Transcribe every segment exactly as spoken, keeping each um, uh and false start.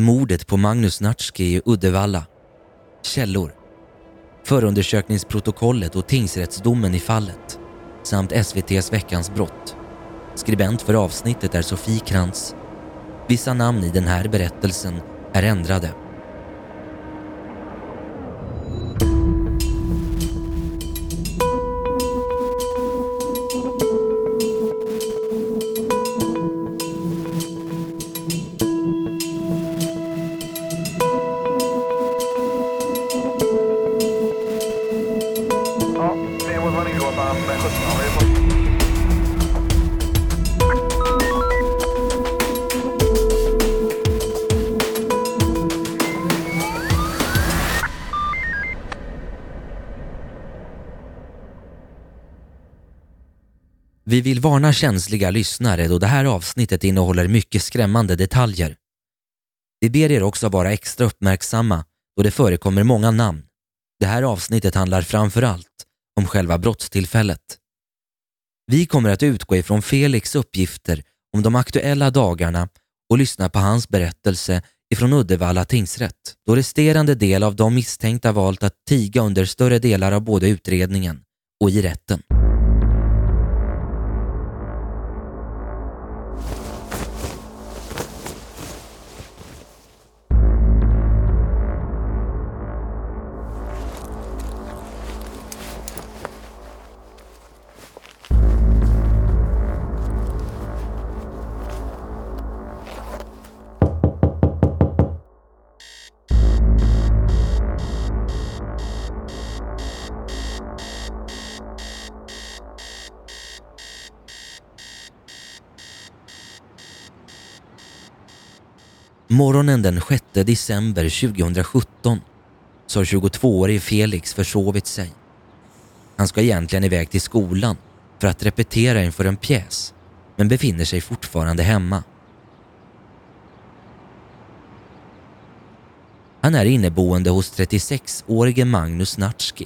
Mordet på Magnus Natzke i Uddevalla. Källor. Förundersökningsprotokollet och tingsrättsdomen i fallet. Samt S V T:s veckans brott. Skribent för avsnittet är Sofie Krans. Vissa namn i den här berättelsen är ändrade. Vi vill varna känsliga lyssnare då det här avsnittet innehåller mycket skrämmande detaljer. Vi ber er också vara extra uppmärksamma då det förekommer många namn. Det här avsnittet handlar framförallt om själva brottstillfället. Vi kommer att utgå ifrån Felix uppgifter om de aktuella dagarna och lyssna på hans berättelse ifrån Uddevalla tingsrätt, då resterande del av de misstänkta valt att tiga under större delar av både utredningen och i rätten. Morgonen den sjätte december tjugohundrasjutton så har tjugotvåårige Felix försovit sig. Han ska egentligen iväg till skolan för att repetera inför en pjäs, men befinner sig fortfarande hemma. Han är inneboende hos trettiosexårige Magnus Natzke.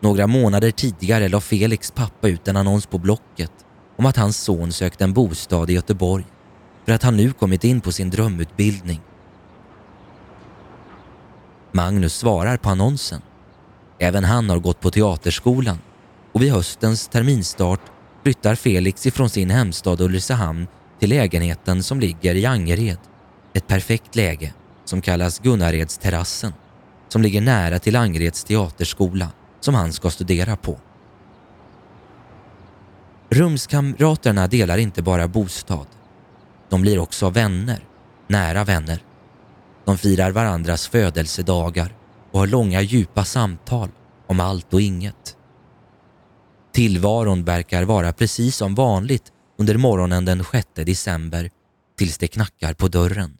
Några månader tidigare la Felix pappa ut en annons på Blocket om att hans son sökte en bostad i Göteborg, för att han nu kommit in på sin drömutbildning. Magnus svarar på annonsen. Även han har gått på teaterskolan, och vid höstens terminstart flyttar Felix ifrån sin hemstad Ulricehamn till lägenheten som ligger i Angered. Ett perfekt läge som kallas Gunnareds terrassen, som ligger nära till Angereds teaterskola som han ska studera på. Rumskamraterna delar inte bara bostad. De blir också vänner, nära vänner. De firar varandras födelsedagar och har långa djupa samtal om allt och inget. Tillvaron verkar vara precis som vanligt under morgonen den sjätte december tills det knackar på dörren.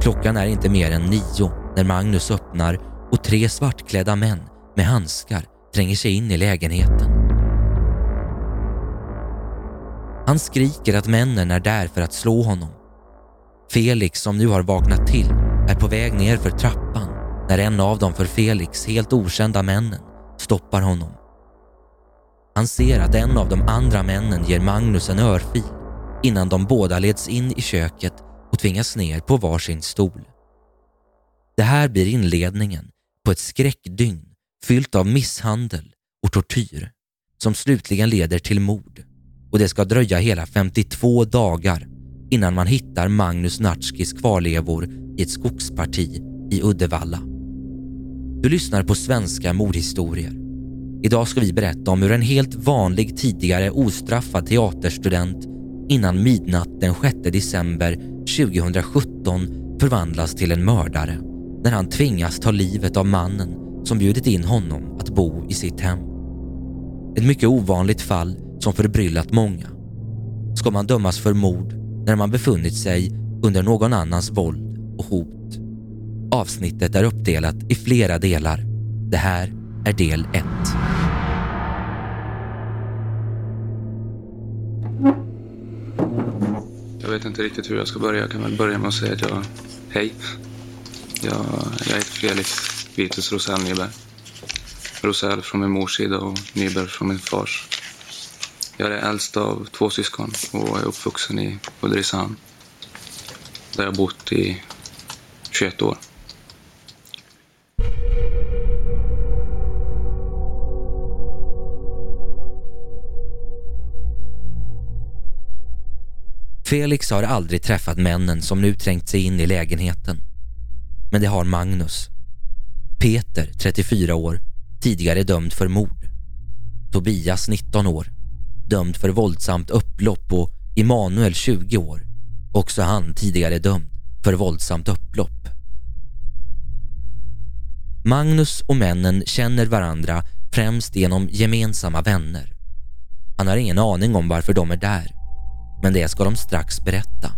Klockan är inte mer än nio när Magnus öppnar och tre svartklädda män med handskar tränger sig in i lägenheten. Han skriker att männen är där för att slå honom. Felix, som nu har vaknat till, är på väg ner för trappan när en av de för Felix helt okända männen stoppar honom. Han ser att en av de andra männen ger Magnus en örfil innan de båda leds in i köket och tvingas ner på varsin stol. Det här blir inledningen på ett skräckdygn fyllt av misshandel och tortyr som slutligen leder till mord. Och det ska dröja hela femtiotvå dagar innan man hittar Magnus Natzkes kvarlevor i ett skogsparti i Uddevalla. Du lyssnar på Svenska mordhistorier. Idag ska vi berätta om hur en helt vanlig tidigare ostraffad teaterstudent innan midnatt den sjätte december tjugohundrasjutton förvandlas till en mördare när han tvingas ta livet av mannen som bjudit in honom att bo i sitt hem. Ett mycket ovanligt fall som förbryllat många. Ska man dömas för mord när man befunnit sig under någon annans våld och hot? Avsnittet är uppdelat i flera delar. Det här är del ett. Jag vet inte riktigt hur jag ska börja. Jag kan väl börja med att säga att jag... Hej. Jag, jag heter Felix Vitus Rossell Nyberg. Rossell från min mors sida och Nyberg från min fars. Jag är äldst av två syskon och är uppvuxen i Ulricehamn. där jag bott i tjugoett år. Felix har aldrig träffat männen som nu trängt sig in i lägenheten. Men det har Magnus. Peter, trettiofyra år, tidigare dömd för mord. Tobias, nitton år, dömd för våldsamt upplopp, och Immanuel, tjugo år. Också han tidigare dömd för våldsamt upplopp. Magnus och männen känner varandra främst genom gemensamma vänner. Han har ingen aning om varför de är där, men det ska de strax berätta.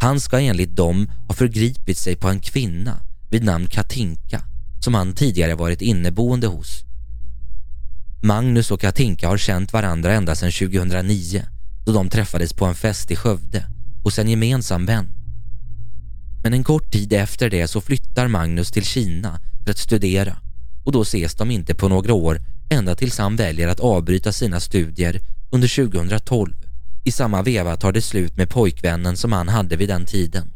Han ska enligt dem ha förgripit sig på en kvinna vid namn Katinka som han tidigare varit inneboende hos. Magnus och Katinka har känt varandra ända sedan tjugohundranio, då de träffades på en fest i Skövde hos en gemensam vän. Men en kort tid efter det så flyttar Magnus till Kina för att studera, och då ses de inte på några år ända tills han väljer att avbryta sina studier under tjugotolv. I samma veva tar det slut med pojkvännen som han hade vid den tiden.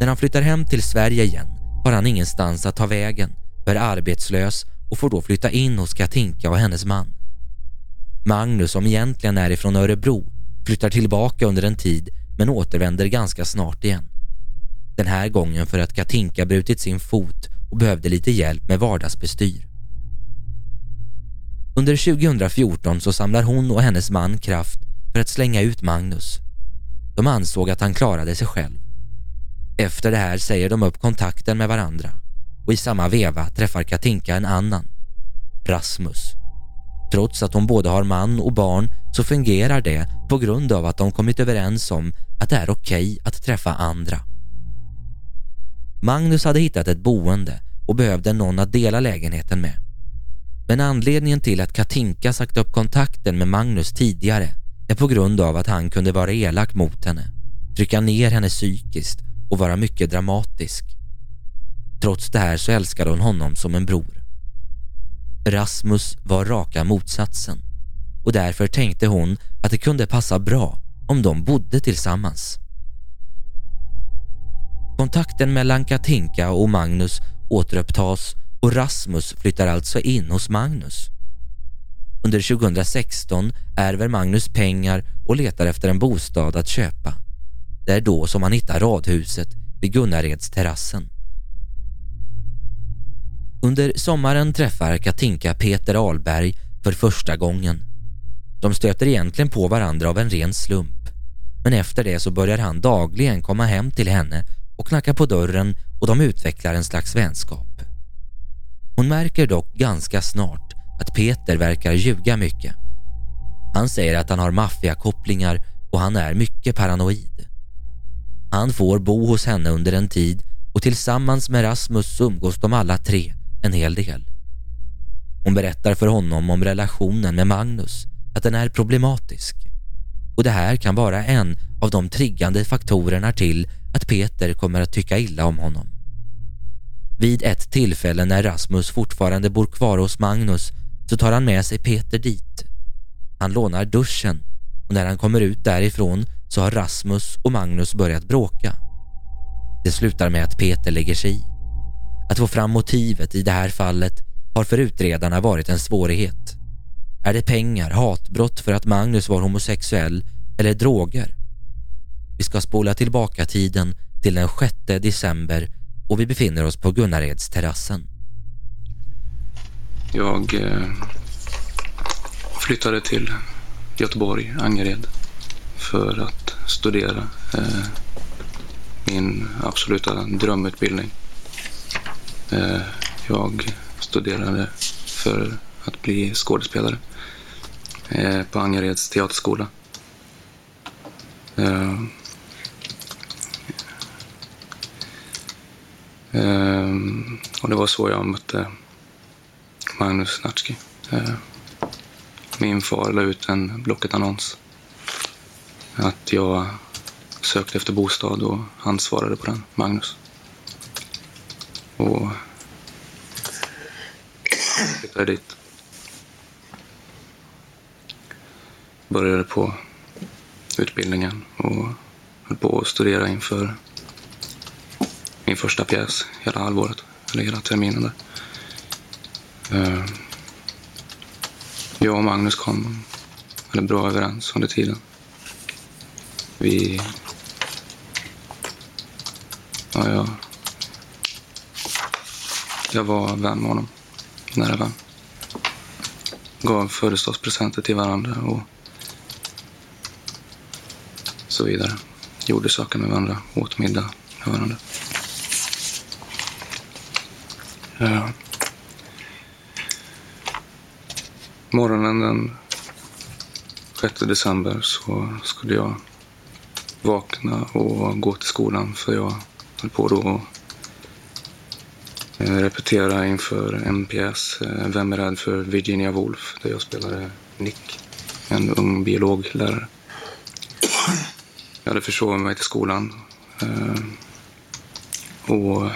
När han flyttar hem till Sverige igen har han ingenstans att ta vägen, är arbetslös och får då flytta in hos Katinka och hennes man. Magnus, som egentligen är ifrån Örebro, flyttar tillbaka under en tid men återvänder ganska snart igen. Den här gången för att Katinka brutit sin fot och behövde lite hjälp med vardagsbestyr. Under tjugofjorton så samlar hon och hennes man kraft för att slänga ut Magnus. De ansåg att han klarade sig själv. Efter det här säger de upp kontakten med varandra, och i samma veva träffar Katinka en annan, Rasmus. Trots att de både har man och barn så fungerar det på grund av att de kommit överens om att det är okej att träffa andra. Magnus hade hittat ett boende och behövde någon att dela lägenheten med. Men anledningen till att Katinka sagt upp kontakten med Magnus tidigare är på grund av att han kunde vara elak mot henne, trycka ner henne psykiskt och vara mycket dramatisk. Trots det här så älskade hon honom som en bror. Rasmus var raka motsatsen, och därför tänkte hon att det kunde passa bra om de bodde tillsammans. Kontakten mellan Katinka och Magnus återupptas, och Rasmus flyttar alltså in hos Magnus. Under tjugosexton ärver Magnus pengar och letar efter en bostad att köpa. Det är då som han hittar radhuset vid Gunnareds terrassen. Under sommaren träffar Katinka Peter Alberg för första gången. De stöter egentligen på varandra av en ren slump, men efter det så börjar han dagligen komma hem till henne och knacka på dörren, och de utvecklar en slags vänskap. Hon märker dock ganska snart att Peter verkar ljuga mycket. Han säger att han har maffiakopplingar och han är mycket paranoid. Han får bo hos henne under en tid, och tillsammans med Rasmus umgås de alla tre en hel del. Hon berättar för honom om relationen med Magnus, att den är problematisk. Och det här kan vara en av de triggande faktorerna till att Peter kommer att tycka illa om honom. Vid ett tillfälle när Rasmus fortfarande bor kvar hos Magnus så tar han med sig Peter dit. Han lånar duschen, och när han kommer ut därifrån så har Rasmus och Magnus börjat bråka. Det slutar med att Peter lägger sig i. Att få fram motivet i det här fallet har för utredarna varit en svårighet. Är det pengar, hatbrott för att Magnus var homosexuell eller droger? Vi ska spola tillbaka tiden till den sjätte december, och vi befinner oss på Gunnareds terrassen. Jag eh, flyttade till Göteborg, Angered, för att studera eh, min absoluta drömutbildning. Eh, jag studerade för att bli skådespelare eh, på Angereds teaterskola. Eh, Um, och det var så jag mötte Magnus Natzke. Uh, min far la ut en Blocket-annons att jag sökte efter bostad, och han svarade på den, Magnus. Och flyttade dit. började på utbildningen och höll på att studera inför min första pjäs hela halvåret, eller hela terminen där. Jag och Magnus kom hade bra överens under tiden. Vi... Ja, jag... jag var vän med honom, nära vän. Gav födelsedagspresenter till varandra och så vidare. Gjorde saker med varandra, åt middag med varandra. Ja. Morgonen den sjätte december så skulle jag vakna och gå till skolan, för jag höll på då att repetera inför en pjäs, Vem är rädd för Virginia Woolf, där jag spelade Nick, en ung biologlärare. Jag hade försovit mig till skolan och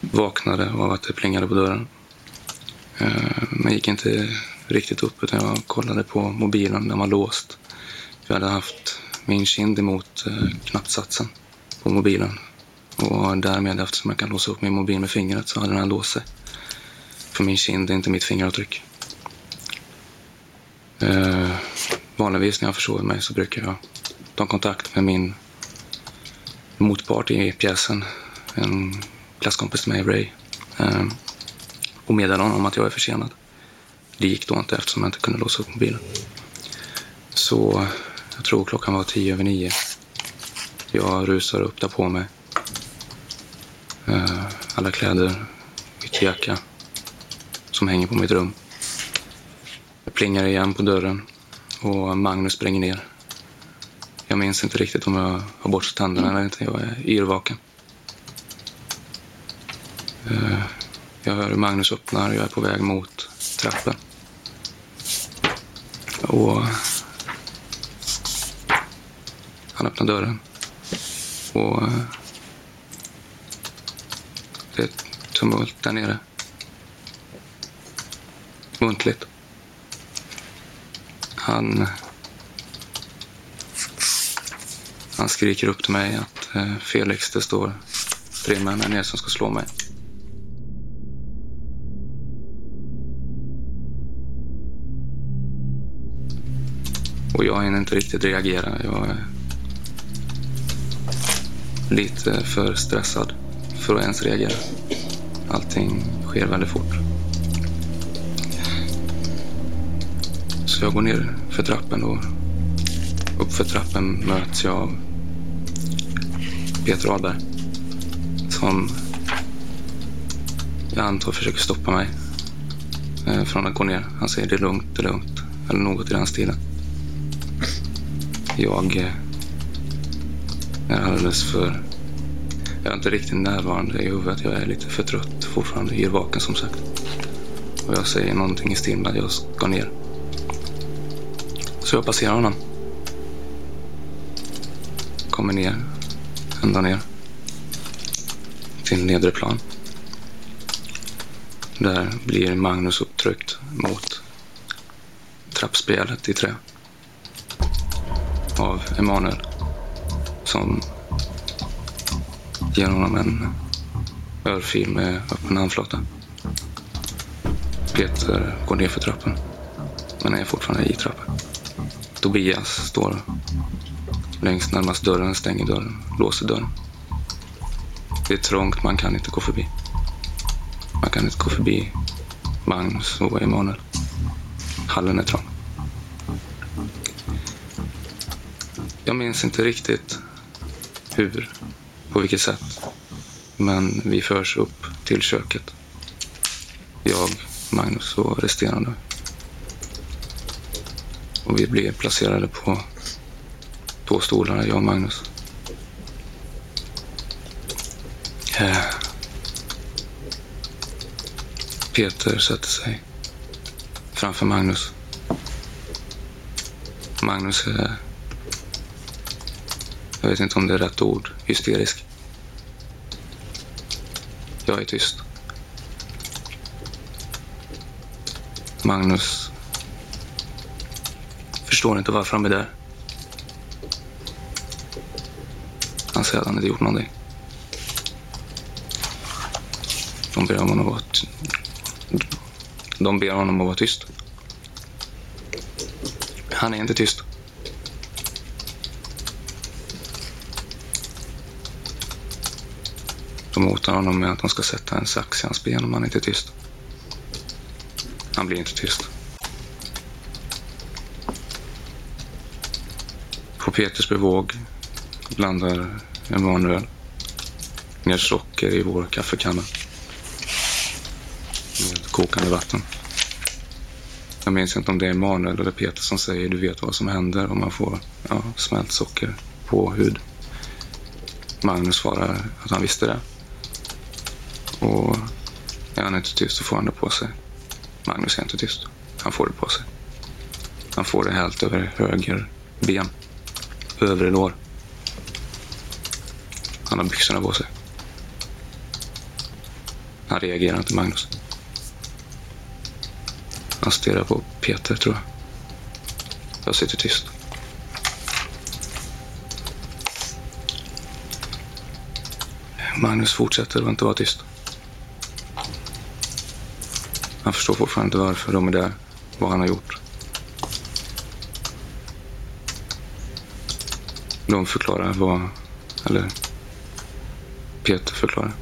vaknade av att det plingade på dörren. Men gick inte riktigt upp, utan jag kollade på mobilen, den var låst. Jag hade haft min kind emot knappsatsen på mobilen. Och därmed, eftersom jag kan låsa upp min mobil med fingret, så hade den låst sig. För min kind är inte mitt fingeravtryck. Eh, vanligtvis när jag försover mig så brukar jag ta kontakt med min motpart i pjäsen. En klasskompis till mig, Ray. Eh, och meddela honom om att jag är försenad. Det gick då inte eftersom jag inte kunde låsa upp mobilen. Så jag tror klockan var tio över nio. Jag rusar upp där på mig. Alla kläder, ytterjacka som hänger på mitt rum. Jag plingar igen på dörren och Magnus springer ner. Jag minns inte riktigt om jag har bortsett tänderna eller inte. Jag är yrvaken. Jag hör hur Magnus öppnar och jag är på väg mot trappen. Och han öppnar dörren. Och det är ett tumult där nere. Muntligt. Han... Han skriker upp till mig att Felix, det står tre män här nere som ska slå mig. Och jag hinner inte riktigt reagera. Jag är lite för stressad för att ens reagera. Allting sker väldigt fort. Så jag går ner för trappen och upp för trappen möts jag av Peter Alberg, som jag antar försöker stoppa mig från att gå ner. Han säger det är lugnt, det är lugnt, eller något i den stilen. Jag är alldeles för... Jag är inte riktigt närvarande i huvudet. Jag är lite för trött fortfarande, yrvaken som sagt. Och jag säger någonting i stil med att jag ska ner. Så jag passerar honom. Kommer ner, ända ner. Till nedre plan. Där blir Magnus upptryckt mot trappspelet i trä. Av Immanuel, som ger honom en örfil med öppen handflata. Peter går ner för trappen, men är fortfarande i trappen. Tobias står längst närmast dörren, stänger dörren, låser dörren. Det är trångt, man kan inte gå förbi. Man kan inte gå förbi Magnus och Immanuel. Hallen är trång. Jag minns inte riktigt hur, på vilket sätt, men vi förs upp till köket. Jag, Magnus och resterande. Och vi blir placerade på två stolar, jag och Magnus. Peter sätter sig framför Magnus. Magnus är... Jag vet inte om det är rätt ord. Hysterisk. Jag är tyst. Magnus förstår inte varför han är där. Han säger att han inte gjort någonting. De ber honom att vara, t- De ber honom att vara tyst. Han är inte tyst. De hotar honom med att de ska sätta en sax i hans ben om han inte är tyst. Han blir inte tyst. På Peters bevåg blandar Immanuel ner socker i vår kaffekanna med kokande vatten. Jag minns inte om det är Immanuel eller Peter som säger du vet vad som händer om man får ja, smält socker på hud. Magnus svarar att han visste det. Och när han inte är tyst så får han det på sig. Magnus är inte tyst. Han får det på sig. Han får det helt över höger ben. Övre lår. Han har byxorna på sig. Han reagerar inte Magnus. Han stirrar på Peter tror jag. Jag sitter tyst. Magnus fortsätter att inte vara tyst. Han förstår fortfarande inte varför de är där. Vad han har gjort. De förklarar vad... Eller... Peter förklarar.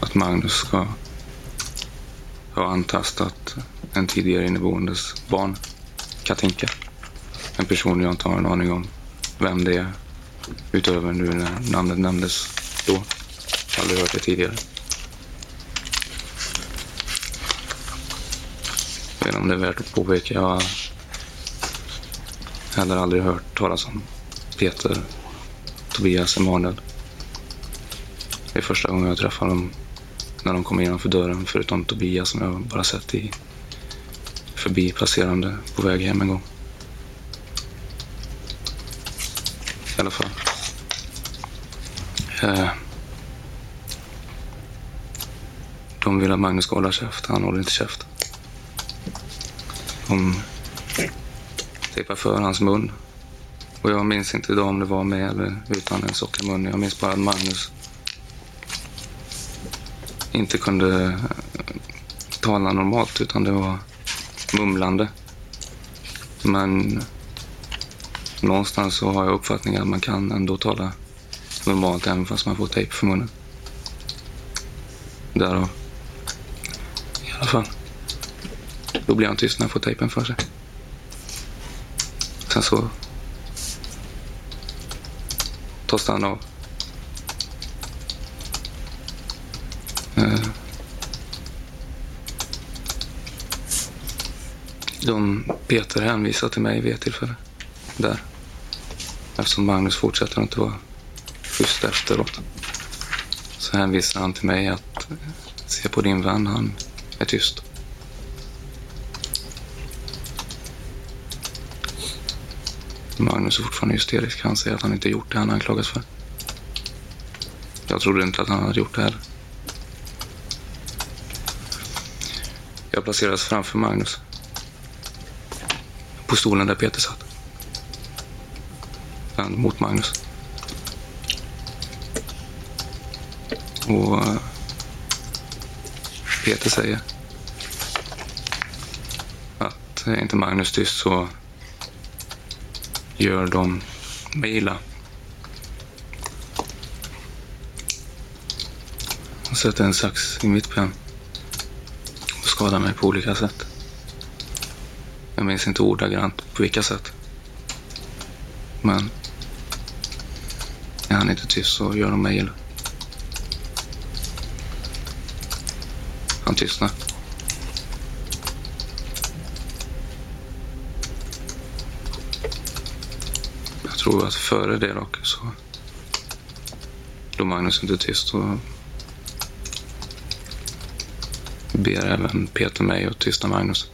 Att Magnus ska... ha antastat en tidigare inneboendes barn. Katinka. En person jag inte har en aning om vem det är. Utöver nu när namnet nämndes då. Jag har aldrig hört det tidigare. Jag vet inte om det är värt att påpeka. Jag har heller aldrig hört talas om Peter, Tobias och Immanuel. Det är första gången jag träffar dem när de kommer innanför dörren. Förutom Tobias som jag bara sett i förbi passerande på väg hem en gång. I alla fall. Eh, de vill att Magnus ska hålla käft. Han håller inte käft. De tejpar för hans mun. Och jag minns inte idag om det var med eller utan en sockermun. Jag minns bara att Magnus inte kunde tala normalt utan det var mumlande. Men... någonstans så har jag uppfattningen att man kan ändå tala normalt även fast man får tejp för munnen. Därav. I alla fall. Då blir han tyst när han får tejpen för sig. Sen så tas han av. De Peter hänvisar till mig vid ett tillfälle. Där. Eftersom Magnus fortsätter att inte vara schysst efteråt så hänvisar han till mig att se på din vän, han är tyst. Magnus är fortfarande hysterisk. Han säger att han inte gjort det han anklagas för. Jag trodde inte att han hade gjort det heller. Jag placerades framför Magnus på stolen där Peter satt. Mot Magnus. Och Peter säger att är inte Magnus tyst så gör de mig illa. Och sätter en sax i mitt ben och skadar mig på olika sätt. Jag minns inte ordagrant på vilka sätt. Men är han inte tyst så gör de mig illa. Han tystnar. Jag tror att före det dock så då Magnus inte är tyst så ber även Peter mig att tystna Magnus.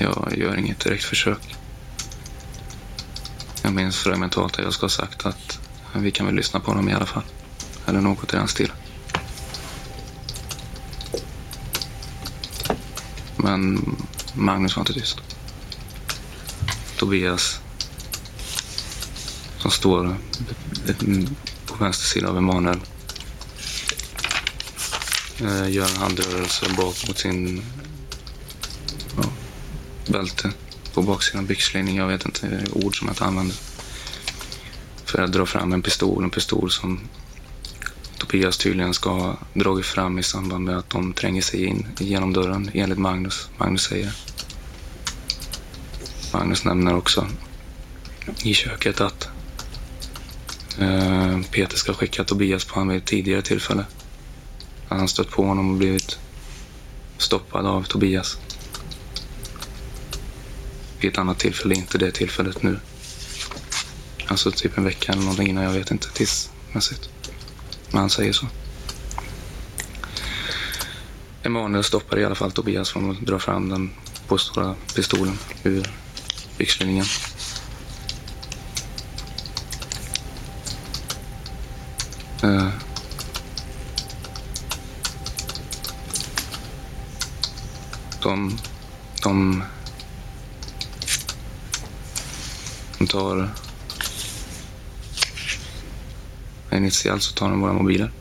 Jag gör inget direkt försök. Jag minns fragmentalt att jag ska ha sagt att vi kan väl lyssna på honom i alla fall. Eller något i den stil. Men Magnus var inte tyst. Tobias, som står på vänster sida av Immanuel, gör en handrörelse bak mot sin ja, bälte på baksidan, byxlinning, jag vet inte ord som jag använder, för att dra fram en pistol, en pistol som Tobias tydligen ska ha dragit fram i samband med att de tränger sig in genom dörren, enligt Magnus. Magnus säger. Magnus nämner också i köket att eh, Peter ska skicka Tobias på han vid ett tidigare tillfälle. Han stött på honom och blivit stoppad av Tobias. Vid ett annat tillfälle, inte det tillfället nu. Alltså typ en vecka eller någonting innan, jag vet inte tidsmässigt. Men han säger så. Emanuel stoppar i alla fall Tobias från att dra fram den påstådda pistolen ur byxlinningen. Eh. De, de, de tar... Initialt så tar de våra mobiler.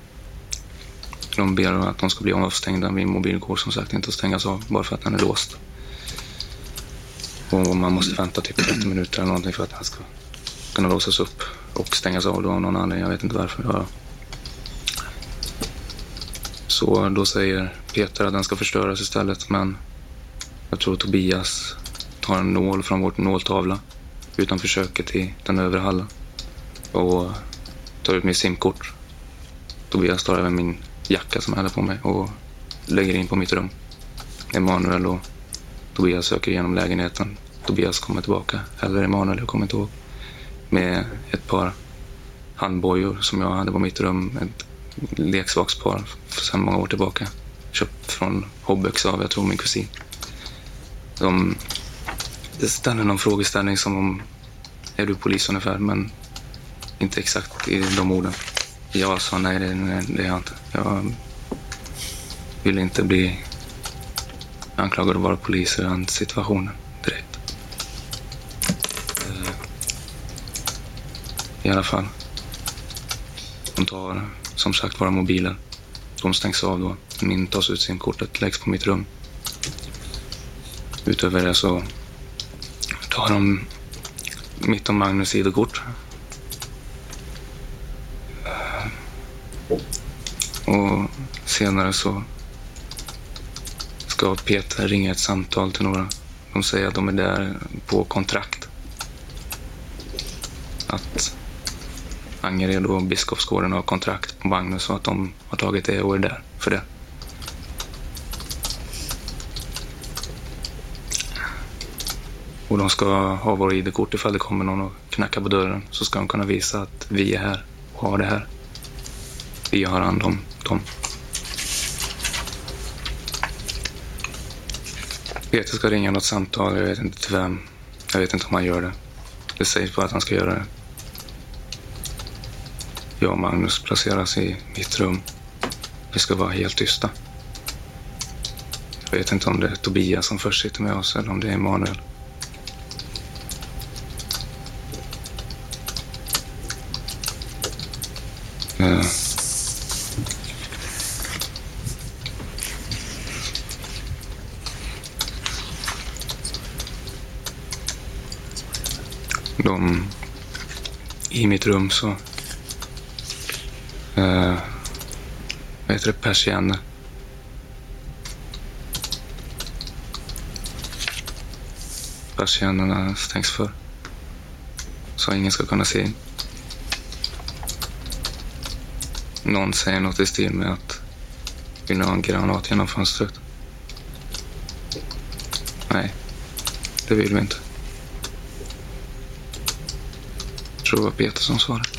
De ber att de ska bli avstängda. Min mobil går som sagt inte att stängas av bara för att den är låst. Och man måste vänta typ trettio minuter eller någonting för att den ska kunna låsas upp och stängas av då av någon anledning. Jag vet inte varför. Så då säger Peter att den ska förstöras istället, men jag tror Tobias tar en nål från vårt nåltavla utanför köket i den övre hallen och tar ut mitt simkort. Tobias tar även min jacka som jag hade på mig och lägger in på mitt rum. Immanuel och Tobias söker igenom lägenheten. Tobias kommer tillbaka, eller Immanuel, jag kommer inte ihåg, med ett par handbojor som jag hade på mitt rum. Ett leksakspar sedan många år tillbaka. Köpt från Hobbyx av, jag tror, min kusin. De ställer någon frågeställning som om, är du polis ungefär, men inte exakt i de orden. Jag sa nej, det, nej, det är jag inte. Jag ville inte bli anklagad att vara polis i den situationen direkt. I alla fall. De tar som sagt våra mobiler. De stängs av då. Min tas ut sin kortet, läggs på mitt rum. Utöver det så tar de mitt och Magnus sidokort. Och senare så ska Peter ringa ett samtal till några. De säger att de är där på kontrakt. Att Angered och Biskopsgården har kontrakt på Magnus och att de har tagit det och är där för det. Och de ska ha våra I D-kort ifall det kommer någon och knackar på dörren, så ska de kunna visa att vi är här och har det här. Vi har hand om dem. Peter ska ringa något samtal, jag vet inte till vem. Jag vet inte om han gör det. Det sägs bara att han ska göra det. Jag och Magnus placeras i mitt rum. Vi ska vara helt tysta. Jag vet inte om det är Tobias som först sitter med oss eller om det är Immanuel. Uh. De, i mitt rum så eh, vad heter det, persienner. Persiennerna stängs för, så ingen ska kunna se in. Någon säger något i stil med att vill ni ha en granat genom fönstret? Nej, det vill vi inte. Jag tror det var Peter som svarade.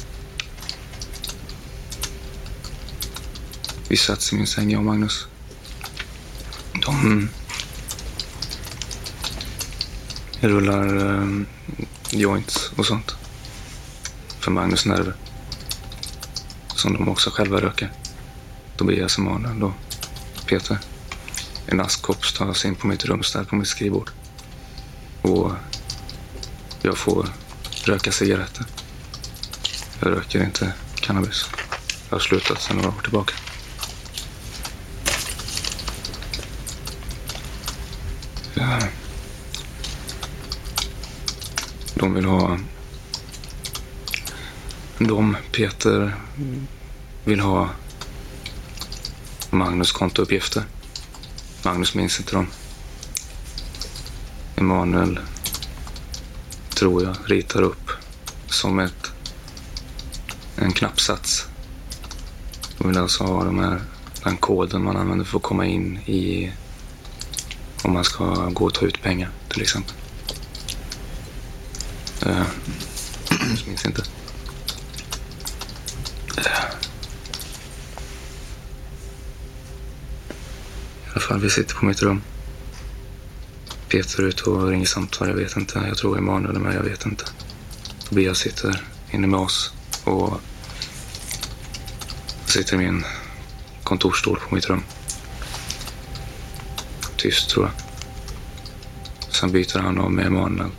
Vi satt i min säng, jag och Magnus. De rullar um, joints och sånt för Magnus nerver, som de också själva röker. Tobias, Emanuel och Peter. en askkopp tas in på mitt rumställ på mitt skrivbord. Och jag får röka cigaretter. Jag röker inte cannabis. Jag har slutat sedan några år tillbaka. Ja. De vill ha... De, Peter, vill ha Magnus kontouppgifter. Magnus minns inte dem. Immanuel, tror jag, ritar upp som ett en knappsats. De vill alltså ha de här, den koden man använder för att komma in i, om man ska gå och ta ut pengar till exempel. Uh, jag minns inte. I alla fall, vi sitter på mitt rum. Peter är ute och ringer samtal, jag vet inte. Jag tror Immanuel är med, jag vet inte. Tobias sitter inne med oss och sitter i min kontorstol på mitt rum. Tyst, tror jag. Sen byter han av med Immanuel,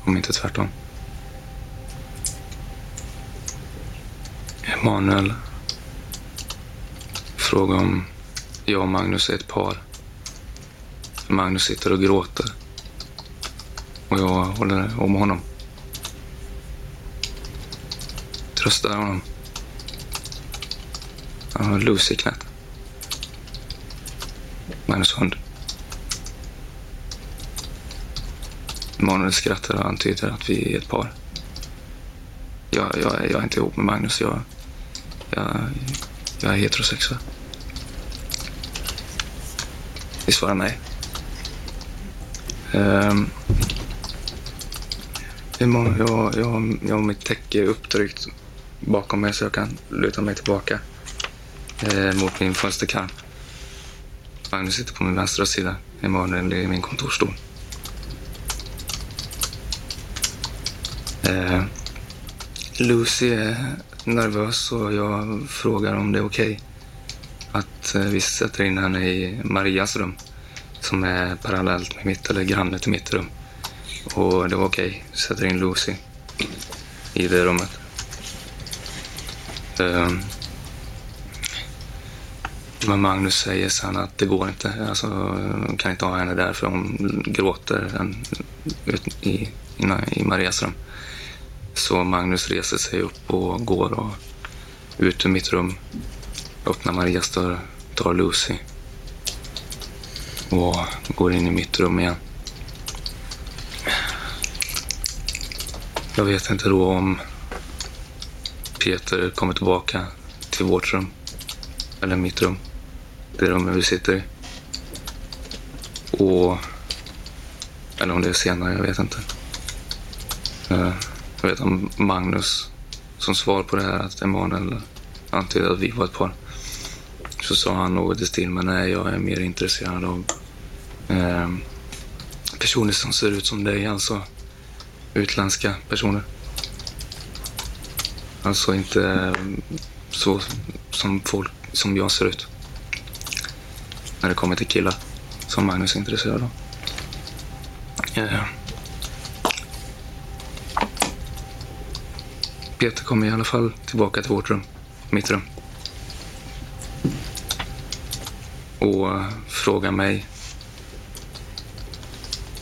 om inte tvärtom. Immanuel frågar om jag och Magnus är ett par. Magnus sitter och gråter. Och jag håller om honom. Tröstar honom. Han har Lucy i knät. Magnus hund. Magnus skrattar och antyder att vi är ett par. Jag, jag, jag är inte ihop med Magnus. Jag, jag, jag är heterosexuell. Vi svarar nej. Um, imorgon, jag, jag, jag har mitt täcke upptryckt bakom mig så jag kan luta mig tillbaka eh, mot min fönsterkarm. Magnus sitter på min vänstra sida. Imorgon är min kontorstol. Eh, Lucy är nervös och jag frågar om det är okej. Okay. Att vi sätter in henne i Marias rum som är parallellt med mitt, eller granne till mitt rum. Och det var okej, okay. Vi sätter in Lucy i det rummet. Men Magnus säger sen att det går inte, alltså de kan inte ha henne där för hon gråter i, i, i Marias rum. Så Magnus reser sig upp och går och ut ur mitt rum. Öppnar Marias dörr, tar Lucy och går in i mitt rum igen. Jag vet inte då om Peter kommer tillbaka till vårt rum, eller mitt rum, det rummet vi sitter i. Och, eller om det är senare, jag vet inte. Jag vet om Magnus som svar på det här att Immanuel antydde att vi var ett par. Så sa han något i stil, men nej, jag är mer intresserad av eh, personer som ser ut som dig, alltså utländska personer. Alltså inte så som folk som jag ser ut. När det kommer till killar som Magnus är intresserad av. Eh. Peter kommer i alla fall tillbaka till vårt rum, mitt rum. Och frågar mig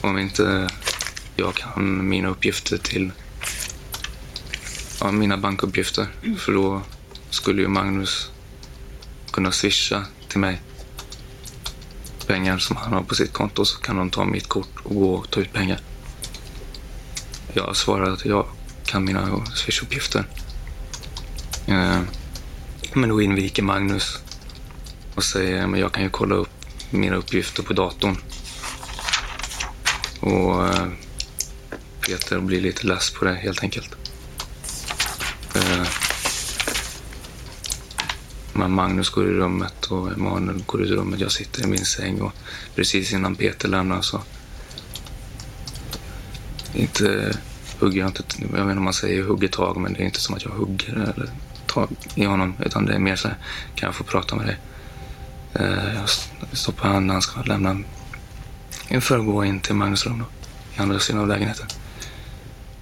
om inte jag kan mina uppgifter till, ja, mina bankuppgifter. För då skulle ju Magnus kunna swisha till mig pengar som han har på sitt konto, så kan de ta mitt kort och gå och ta ut pengar. Jag svarar att jag kan mina swishuppgifter. Men då inviker Magnus och säger, men jag kan ju kolla upp mina uppgifter på datorn. Och Peter blir lite less på det, helt enkelt. Men Magnus går i rummet och Immanuel går i rummet. Jag sitter i min säng och precis innan Peter lämnar så... Inte hugger jag inte... Jag vet inte om man säger hugger tag, men det är inte som att jag hugger eller tar i honom. Utan det är mer så här, kan jag få prata med dig? Jag stoppade han när han ska lämna en för att gå in till Magnus rum då, i andra sidan av lägenheten.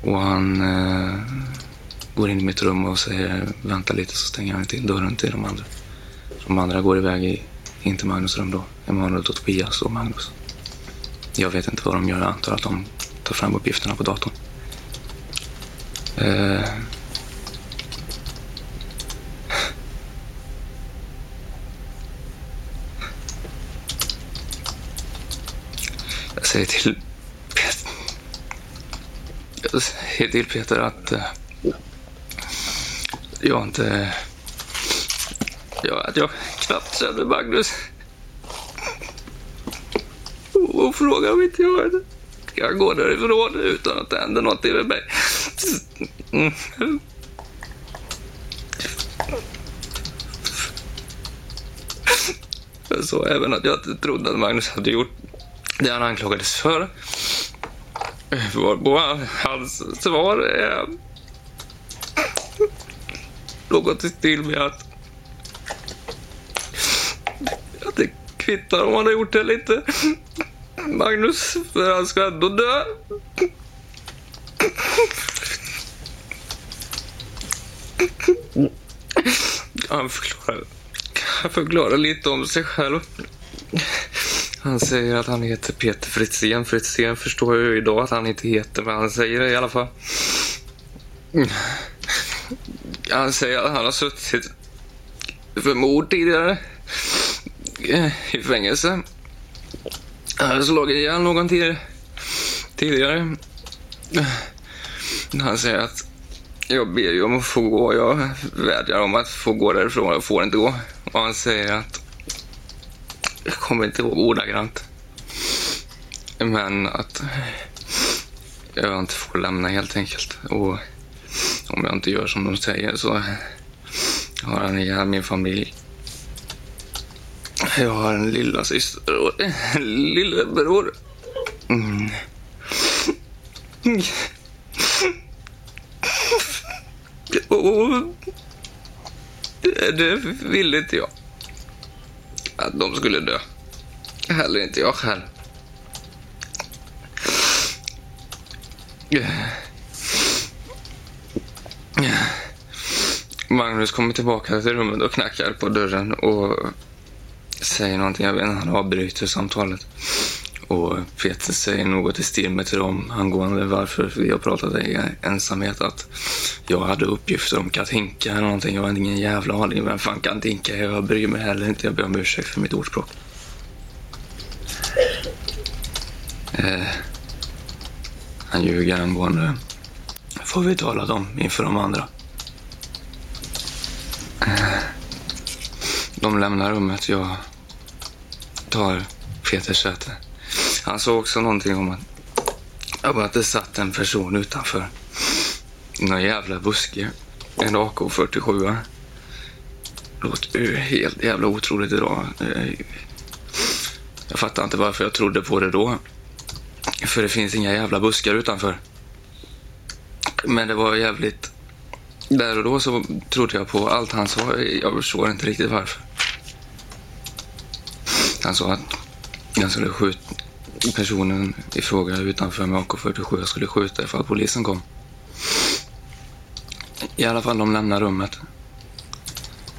Och han eh, går in i mitt rum och säger vänta lite, så stänger han till dörren till de andra. De andra går iväg i, in till Magnus rum då. Immanuel, Tobias och Magnus. Jag vet inte vad de gör, jag antar att de tar fram uppgifterna på datorn. Eh, Jag säger till Peter, jag säger till Peter att uh, jag inte, ja, att jag knappt känner Magnus och frågar om inte jag har det. Jag går därifrån utan att det händer någonting med mig. Mm. Jag sa även att jag inte trodde att Magnus hade gjort det han anklagades för. Vår, hans svar är något i stil med att att det kvittar om han har gjort det eller inte, Magnus, för han ska ändå dö. Han förklarar, han förklarar lite om sig själv. Han säger att han heter Peter Fritzén. Fritzén förstår jag ju idag att han inte heter, men han säger det i alla fall. Han säger att han har suttit för mord tidigare i fängelse. Han har slagit ihjäl någon tidigare. Han säger att jag ber ju om att få gå. Jag vädjar om att få gå därifrån. Jag får inte gå. Och han säger att jag kommer inte ihåg ordagrant, men att jag inte får lämna helt enkelt. Och om jag inte gör som de säger så har han ihjäl min familj. Jag har en lilla syster och en lillebror. Mm. Och det vill inte jag att de skulle dö. Heller inte jag själv. Magnus kommer tillbaka till rummet och knackar på dörren och säger någonting. Jag vet inte, han avbryter samtalet. Och Peter säger något i stil med till dem angående varför vi har pratat i ensamhet, att jag hade uppgifter om Katinka eller någonting. Jag har ingen jävla aning vem fan Katinka är. Jag bryr mig heller inte. Jag ber om ursäkt för mitt ordspråk. Eh, han ljuger angående får vi tala om inför de andra. Eh, de lämnar rummet. Jag tar Peters säte. Han sa också någonting om att, om att det satt en person utanför någon jävla buske. En A K fyrtiosju. Låter ju helt jävla otroligt idag. Jag fattar inte varför jag trodde på det då. För det finns inga jävla buskar utanför. Men det var jävligt... Där och då så trodde jag på allt han sa. Jag förstår inte riktigt varför. Han sa att jag skulle skjuta... Personen i fråga utanför med A K fyrtiosju skulle skjuta ifall polisen kom. I alla fall, de lämnar rummet.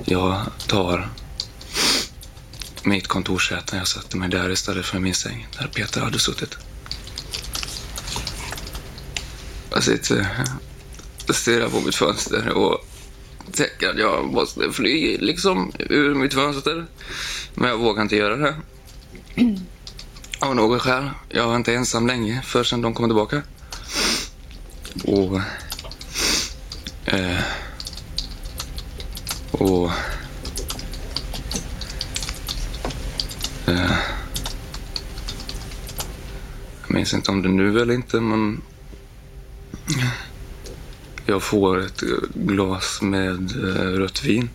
Jag tar mitt kontorssäte. Jag satte mig där istället för min säng där Peter hade suttit. Jag sitter och stirrar på mitt fönster och tänker att jag måste fly liksom ur mitt fönster. Men jag vågar inte göra det. Av något skäl. Jag var inte ensam länge för sen de kom tillbaka. Och... Eh, och... Eh, jag minns inte om det nu eller inte, men... Jag får ett glas med rött vin.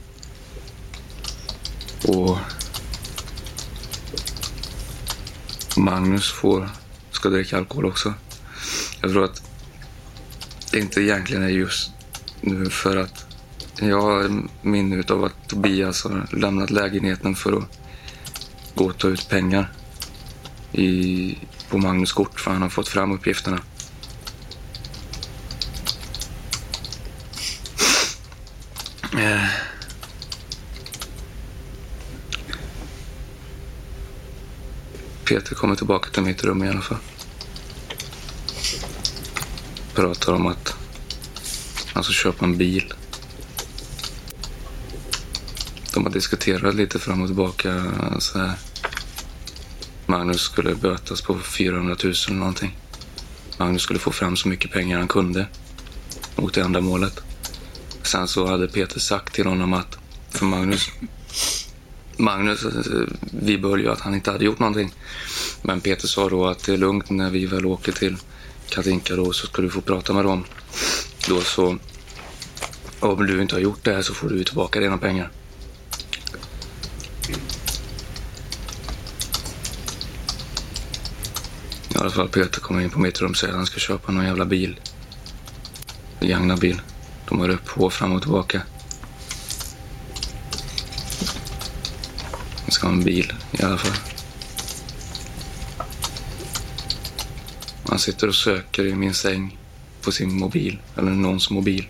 Och... Magnus får, ska dricka alkohol också. Jag tror att det inte egentligen är just nu, för att jag har minnet av att Tobias har lämnat lägenheten för att gå och ta ut pengar i, på Magnus kort, för han har fått fram uppgifterna. Eh. Peter kommer tillbaka till mitt rum i alla fall. Pratar om att han ska köpa en bil. De har diskuterat lite fram och tillbaka så här. Magnus skulle bötas på fyrahundratusen eller någonting. Magnus skulle få fram så mycket pengar han kunde mot det andra målet. Sen så hade Peter sagt till honom att för Magnus Magnus, vi började ju att han inte hade gjort någonting. Men Peter sa då att det är lugnt, när vi väl åker till Katinka då så ska du få prata med dem. Då så, om du inte har gjort det här så får du tillbaka dina pengar. I alla fall Peter kommer in på mitt rum och säger att han ska köpa någon jävla bil. Jagna bil. De har upp på fram och tillbaka. Jag ska ha en bil i alla fall. Han sitter och söker i min säng på sin mobil, eller någons mobil.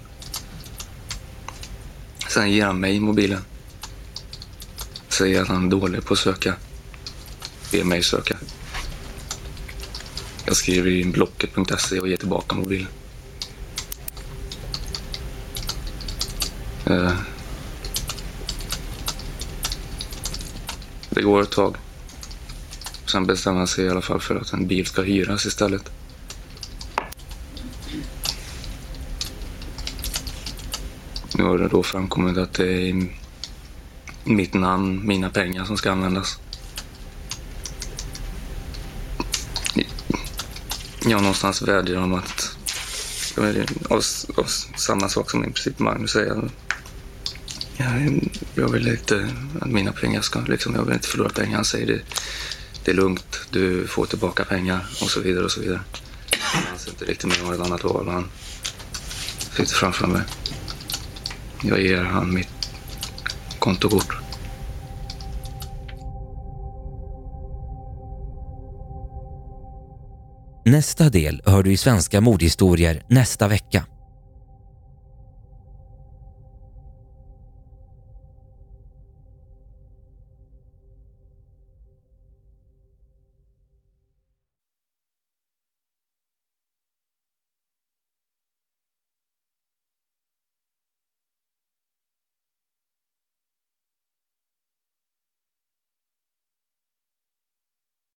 Sen ger han mig mobilen. Säger att han är dålig på att söka. Ber mig söka. Jag skriver in blocket punkt se och ger tillbaka mobilen. Eh. Det går ett tag. Sen bestämmer han sig i alla fall för att en bil ska hyras istället. Nu har det då framkommit att det är mitt namn, mina pengar som ska användas. Jag någonstans vädjar om att av, av samma sak som i princip Magnus säger. Jag, jag vill inte att mina pengar ska, liksom, jag vill inte förlora pengar. Han säger det, det är lugnt, du får tillbaka pengar och så vidare och så vidare. Han ser inte riktigt med något annat val, han sitter framför mig. Jag ger han mitt kontokort. Nästa del hör du i Svenska mordhistorier nästa vecka.